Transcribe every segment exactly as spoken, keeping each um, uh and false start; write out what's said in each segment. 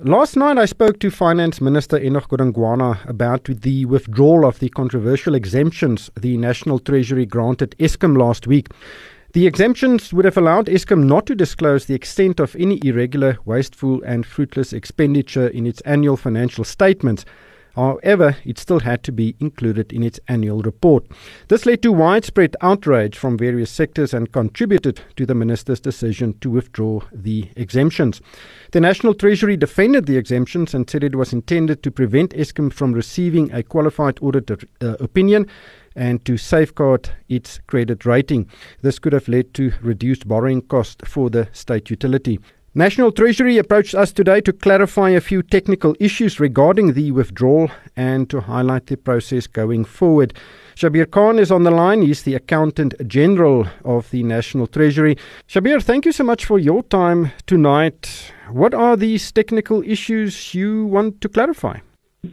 Last night I spoke to Finance Minister Enoch Godongwana about the withdrawal of the controversial exemptions the National Treasury granted Eskom last week. The exemptions would have allowed Eskom not to disclose the extent of any irregular, wasteful and fruitless expenditure in its annual financial statements. However, it still had to be included in its annual report. This led to widespread outrage from various sectors and contributed to the minister's decision to withdraw the exemptions. The National Treasury defended the exemptions and said it was intended to prevent Eskom from receiving a qualified auditor uh, opinion and to safeguard its credit rating. This could have led to reduced borrowing costs for the state utility. National Treasury approached us today to clarify a few technical issues regarding the withdrawal and to highlight the process going forward. Shabeer Khan is on the line. He's the Accountant-General of the National Treasury. Shabeer, thank you so much for your time tonight. What are these technical issues you want to clarify?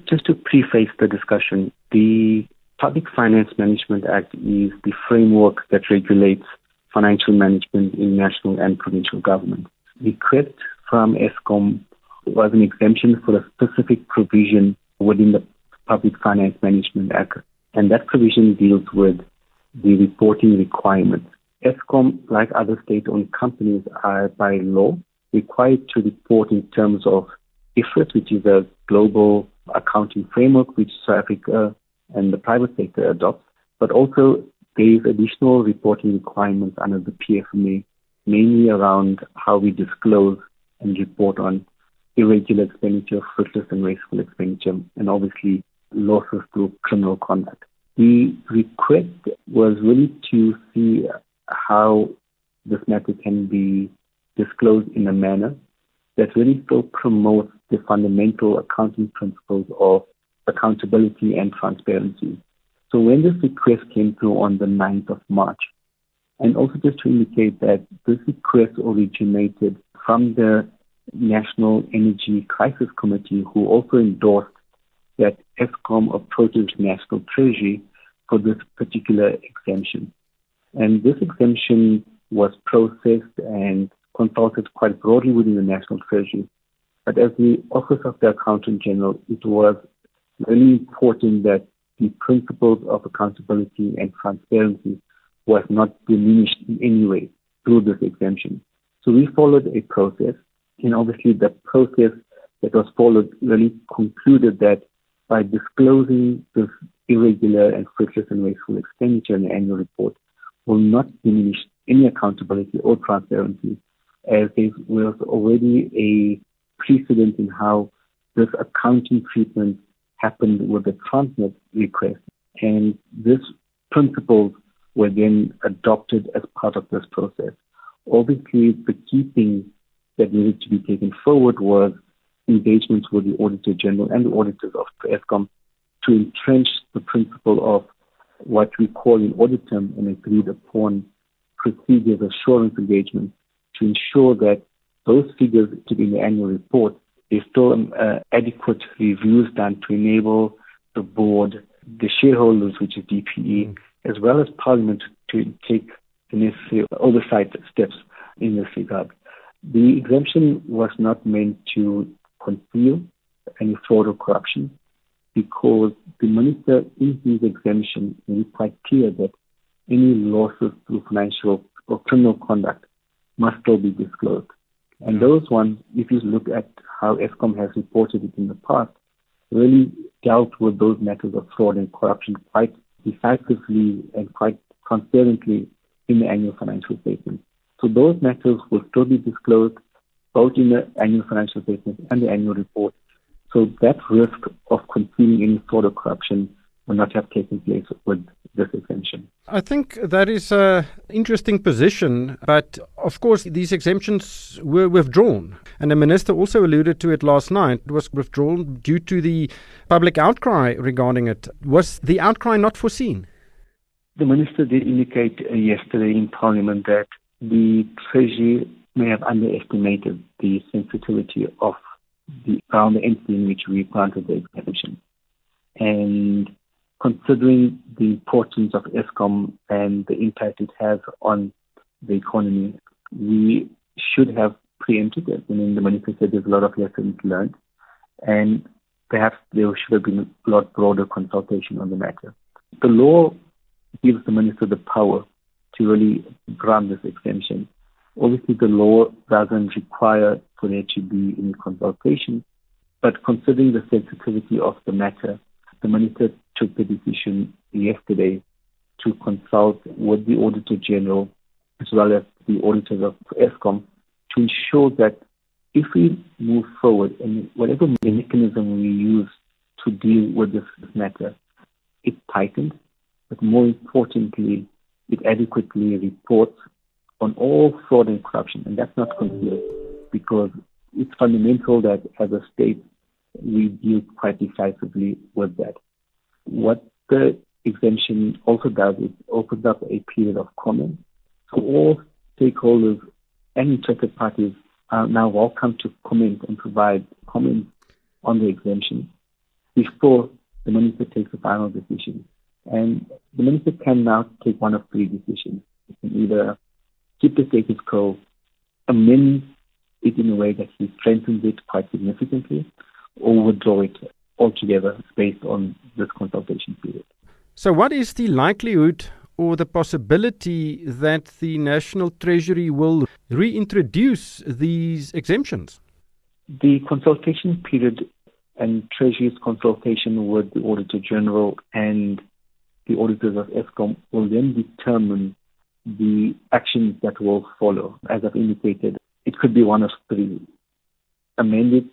Just to preface the discussion, the Public Finance Management Act is the framework that regulates financial management in national and provincial government. The request from Eskom was an exemption for a specific provision within the Public Finance Management Act, and that provision deals with the reporting requirements. Eskom, like other state-owned companies, are by law required to report in terms of I F R S, which is a global accounting framework which South Africa and the private sector adopts, but also there is additional reporting requirements under the P F M A, mainly around how we disclose and report on irregular expenditure, fruitless and wasteful expenditure, and obviously losses through criminal conduct. The request was really to see how this matter can be disclosed in a manner that really still promotes the fundamental accounting principles of accountability and transparency. So when this request came through on the ninth of March, and also just to indicate that this request originated from the National Energy Crisis Committee, who also endorsed that Eskom approaches National Treasury for this particular exemption. And this exemption was processed and consulted quite broadly within the National Treasury. But as the Office of the Accountant-General, it was really important that the principles of accountability and transparency was not diminished in any way through this exemption. So we followed a process, and obviously the process that was followed really concluded that by disclosing this irregular and fruitless and wasteful expenditure in the annual report will not diminish any accountability or transparency, as there was already a precedent in how this accounting treatment happened with the Transnet request, and this principle were then adopted as part of this process. Obviously, the key thing that needed to be taken forward was engagements with the Auditor General and the auditors of Eskom to entrench the principle of what we call in audit term an agreed upon procedures assurance engagement to ensure that those figures in the annual report, there's still uh, adequate reviews done to enable the board, the shareholders, which is D P E, mm-hmm. as well as Parliament to take the necessary oversight steps in this regard. The exemption was not meant to conceal any fraud or corruption, because the Minister in his exemption made quite clear that any losses through financial or criminal conduct must still be disclosed. And yeah. those ones, if you look at how Eskom has reported it in the past, really dealt with those matters of fraud and corruption quite decisively and quite transparently in the annual financial statement. So those matters will still be disclosed both in the annual financial statement and the annual report. So that risk of concealing any sort of corruption will not have taken place with this exemption. I think that is an interesting position, but of course these exemptions were withdrawn, and the Minister also alluded to it last night. It was withdrawn due to the public outcry regarding it. Was the outcry not foreseen? The Minister did indicate yesterday in Parliament that the Treasury may have underestimated the sensitivity of the around the entity in which we granted the exemption. And considering the importance of Eskom and the impact it has on the economy, we should have preempted it. I mean, the minister said there's a lot of lessons learned, and perhaps there should have been a lot broader consultation on the matter. The law gives the minister the power to really grant this exemption. Obviously, the law doesn't require for there to be any consultation, but considering the sensitivity of the matter, the minister took the decision yesterday to consult with the Auditor General as well as the auditors of Eskom to ensure that if we move forward and whatever mechanism we use to deal with this matter, it tightened, but more importantly, it adequately reports on all fraud and corruption, and that's not considered because it's fundamental that as a state we deal quite decisively with that. What the exemption also does is opens up a period of comment. So all stakeholders and interested parties are now welcome to comment and provide comments on the exemption before the minister takes a final decision. And the minister can now take one of three decisions. He can either keep the status quo, amend it in a way that he strengthens it quite significantly, or withdraw it altogether based on this consultation period. So what is the likelihood or the possibility that the National Treasury will reintroduce these exemptions? The consultation period and Treasury's consultation with the Auditor General and the auditors of Eskom will then determine the actions that will follow. As I've indicated, it could be one of three: amend it,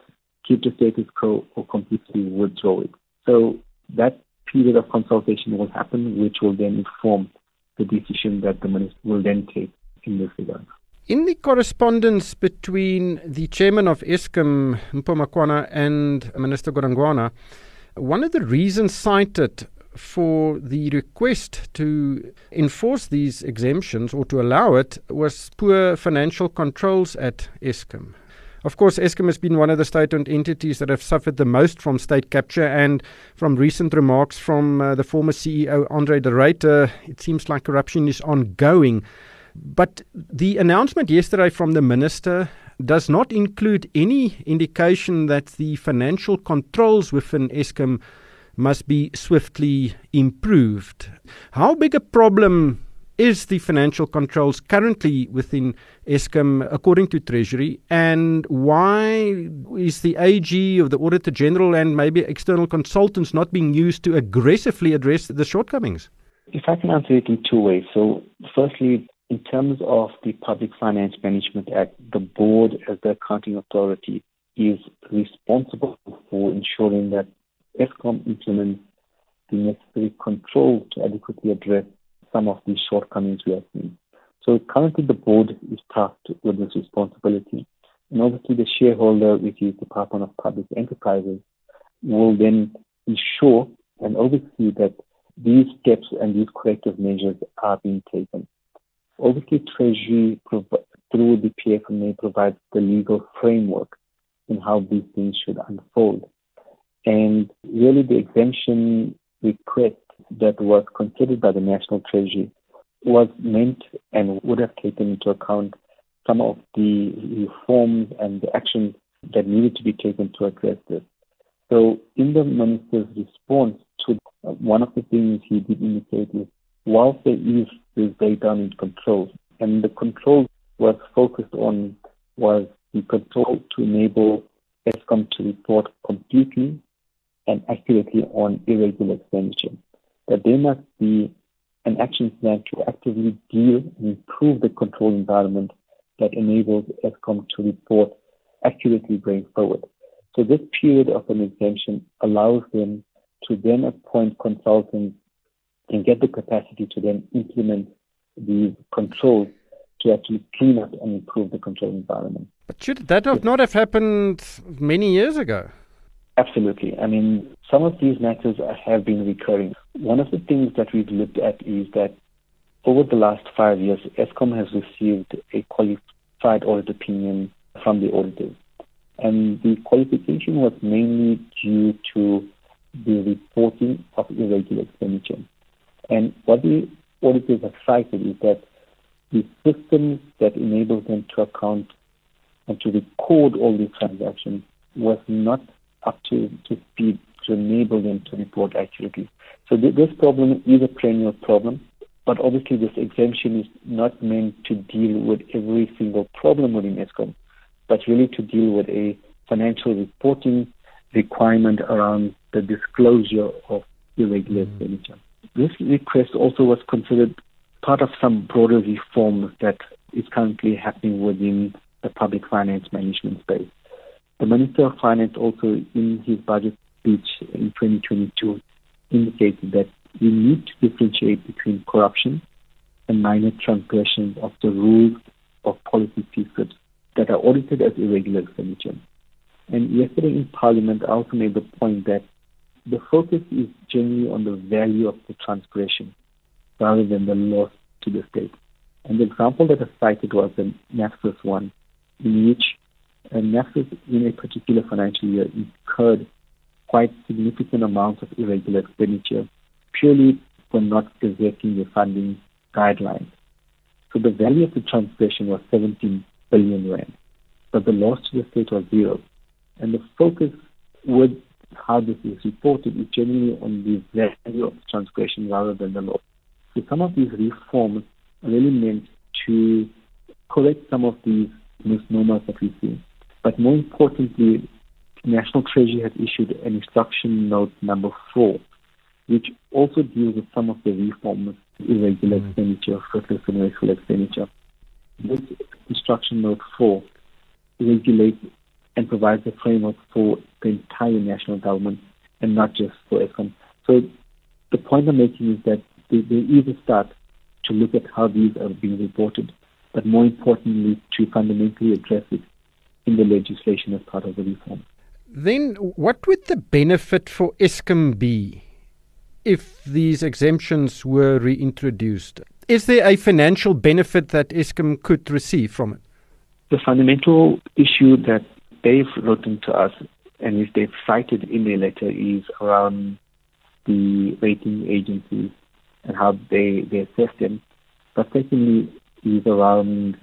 keep the status quo, or completely withdraw it. So that period of consultation will happen, which will then inform the decision that the minister will then take in this regard. In the correspondence between the chairman of Eskom, Mphomakwana, and Minister Godongwana, one of the reasons cited for the request to enforce these exemptions or to allow it was poor financial controls at Eskom. Of course, Eskom has been one of the state-owned entities that have suffered the most from state capture, and from recent remarks from uh, the former C E O, Andre de Ruyter, it seems like corruption is ongoing. But the announcement yesterday from the minister does not include any indication that the financial controls within Eskom must be swiftly improved. How big a problem is the financial controls currently within Eskom, according to Treasury, and why is the A G of the Auditor General and maybe external consultants not being used to aggressively address the shortcomings? If I can answer it in two ways. So firstly, in terms of the Public Finance Management Act, the board as the accounting authority is responsible for ensuring that Eskom implements the necessary control to adequately address some of these shortcomings we are seeing. So currently the board is tasked with this responsibility. And obviously the shareholder, which is the Department of Public Enterprises, will then ensure and oversee that these steps and these corrective measures are being taken. Obviously Treasury, through the P F M A, provides the legal framework in how these things should unfold. And really the exemption request that was considered by the National Treasury was meant and would have taken into account some of the reforms and the actions that needed to be taken to address this. So in the minister's response to one of the things he did indicate is, whilst there is this breakdown in controls, and the control was focused on was the control to enable Eskom to report completely and accurately on irregular expenditure, that there must be an action plan to actively deal and improve the control environment that enables Eskom to report accurately going forward. So this period of an exemption allows them to then appoint consultants and get the capacity to then implement these controls to actually clean up and improve the control environment. But should that have not have happened many years ago? Absolutely. I mean, some of these matters have been recurring. One of the things that we've looked at is that over the last five years, Eskom has received a qualified audit opinion from the auditors. And the qualification was mainly due to the reporting of irregular expenditure. And what the auditors have cited is that the system that enables them to account and to record all these transactions was not up to, to speed to enable them to report accurately. So th- this problem is a perennial problem, but obviously this exemption is not meant to deal with every single problem within Eskom, but really to deal with a financial reporting requirement around the disclosure of irregular expenditure. This request also was considered part of some broader reform that is currently happening within the public finance management space. The Minister of Finance also, in his budget speech in twenty twenty-two, indicated that we need to differentiate between corruption and minor transgressions of the rules of policy secrets that are audited as irregular expenditure. And yesterday in Parliament, I also made the point that the focus is generally on the value of the transgression rather than the loss to the state. And the example that I cited was the Nexus one, in which a Nexus in a particular financial year incurred quite significant amounts of irregular expenditure purely for not preserving the funding guidelines. So the value of the transgression was seventeen billion rand, but the loss to the state was zero. And the focus with how this is reported is generally on the value of transgression rather than the loss. So some of these reforms are really meant to correct some of these misnomers that we see. But more importantly, National Treasury has issued an instruction note number four, which also deals with some of the reforms, irregular mm-hmm. expenditure, fruitless and wasteful expenditure. This instruction note four regulates and provides a framework for the entire national government and not just for Eskom. So the point I'm making is that there is a start to look at how these are being reported, but more importantly, to fundamentally address it in the legislation as part of the reform. Then what would the benefit for Eskom be if these exemptions were reintroduced? Is there a financial benefit that Eskom could receive from it? The fundamental issue that they've written to us and if they've cited in their letter is around the rating agencies and how they, they assess them. But secondly is around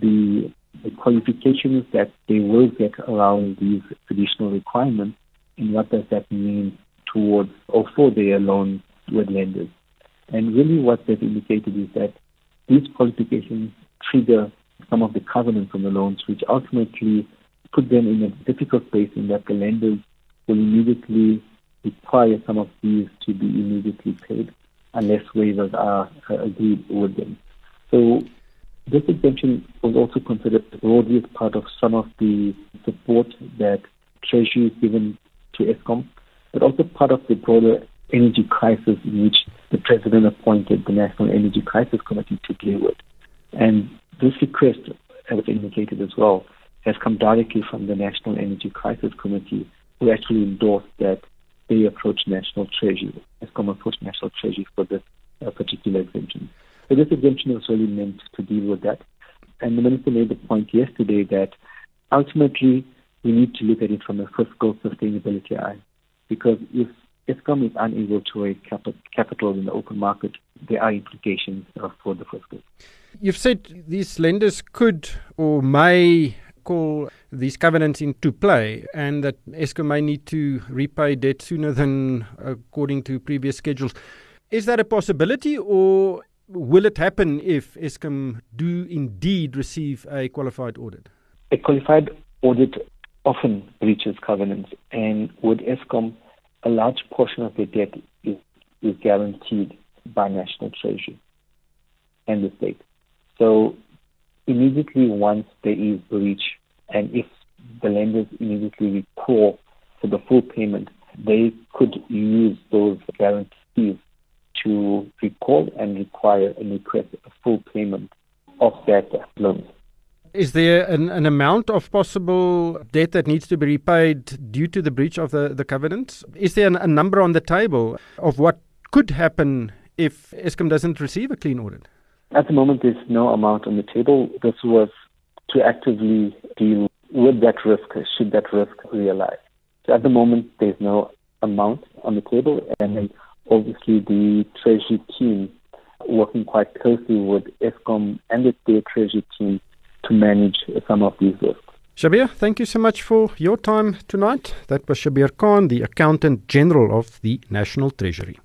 the, the qualifications that they will get around these additional requirements and what does that mean towards or for their loans with lenders. And really what they've indicated is that these qualifications trigger some of the covenants on the loans, which ultimately put them in a difficult place in that the lenders will immediately require some of these to be immediately paid unless waivers are uh, agreed with them. So this exemption was also considered broadly as part of some of the support that Treasury is given to Eskom, but also part of the broader energy crisis in which the President appointed the National Energy Crisis Committee to deal with. And this request, as indicated as well, has come directly from the National Energy Crisis Committee, who actually endorsed that they approached National Treasury, Eskom approached National Treasury for this uh, particular exemption. So this exemption was really meant to deal with that. And the Minister made the point yesterday that ultimately we need to look at it from a fiscal sustainability eye, because if Eskom is unable to raise cap- capital in the open market, there are implications uh, for the fiscal. You've said these lenders could or may call these covenants into play and that Eskom may need to repay debt sooner than according to previous schedules. Is that a possibility, or will it happen if Eskom do indeed receive a qualified audit? A qualified audit often breaches covenants, and with Eskom, a large portion of their debt is, is guaranteed by National Treasury and the state. So immediately once there is breach, and if the lenders immediately recall for the full payment, they could use those guarantees to recall and require and request a full payment of that loan. Is there an, an amount of possible debt that needs to be repaid due to the breach of the, the covenants? Is there an, a number on the table of what could happen if Eskom doesn't receive a clean audit? At the moment, there's no amount on the table. This was to actively deal with that risk, should that risk realize. So at the moment, there's no amount on the table, and obviously the Treasury team working quite closely with Eskom and the State Treasury team to manage some of these risks. Shabeer, thank you so much for your time tonight. That was Shabeer Khan, the Accountant-General of the National Treasury.